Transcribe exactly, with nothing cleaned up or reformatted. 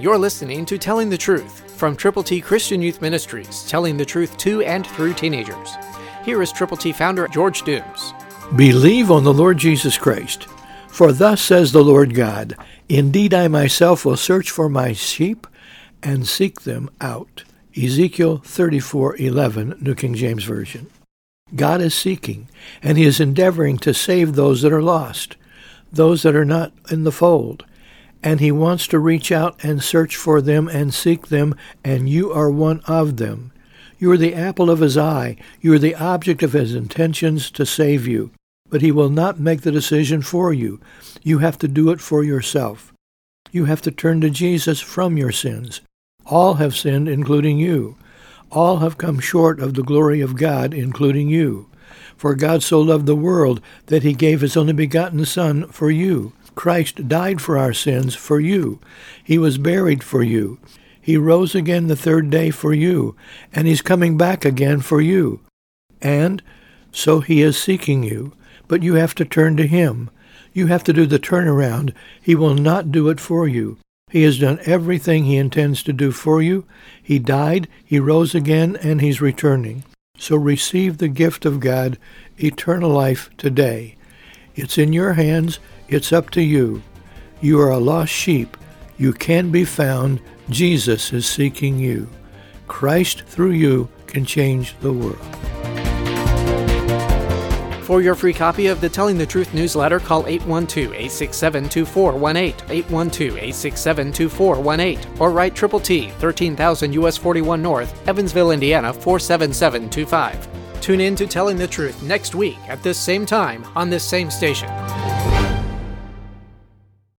You're listening to Telling the Truth from Triple T Christian Youth Ministries, telling the truth to and through teenagers. Here is Triple T founder George Dooms. Believe on the Lord Jesus Christ, for thus says the Lord God, indeed I myself will search for my sheep and seek them out. Ezekiel thirty-four eleven, New King James Version. God is seeking, and he is endeavoring to save those that are lost, those that are not in the fold. And he wants to reach out and search for them and seek them, and you are one of them. You are the apple of his eye. You are the object of his intentions to save you. But he will not make the decision for you. You have to do it for yourself. You have to turn to Jesus from your sins. All have sinned, including you. All have come short of the glory of God, including you. For God so loved the world that he gave his only begotten Son for you. Christ died for our sins for you. He was buried for you. He rose again the third day for you. And he's coming back again for you. And so he is seeking you. But you have to turn to him. You have to do the turnaround. He will not do it for you. He has done everything he intends to do for you. He died, he rose again, and he's returning. So receive the gift of God, eternal life today. It's in your hands. It's up to you. You are a lost sheep. You can be found. Jesus is seeking you. Christ through you can change the world. For your free copy of the Telling the Truth newsletter, call eight one two, eight six seven, two four one eight, eight one two, eight six seven, two four one eight, or write Triple T, thirteen thousand U S forty-one North, Evansville, Indiana, four seven seven two five. Tune in to Telling the Truth next week at this same time on this same station.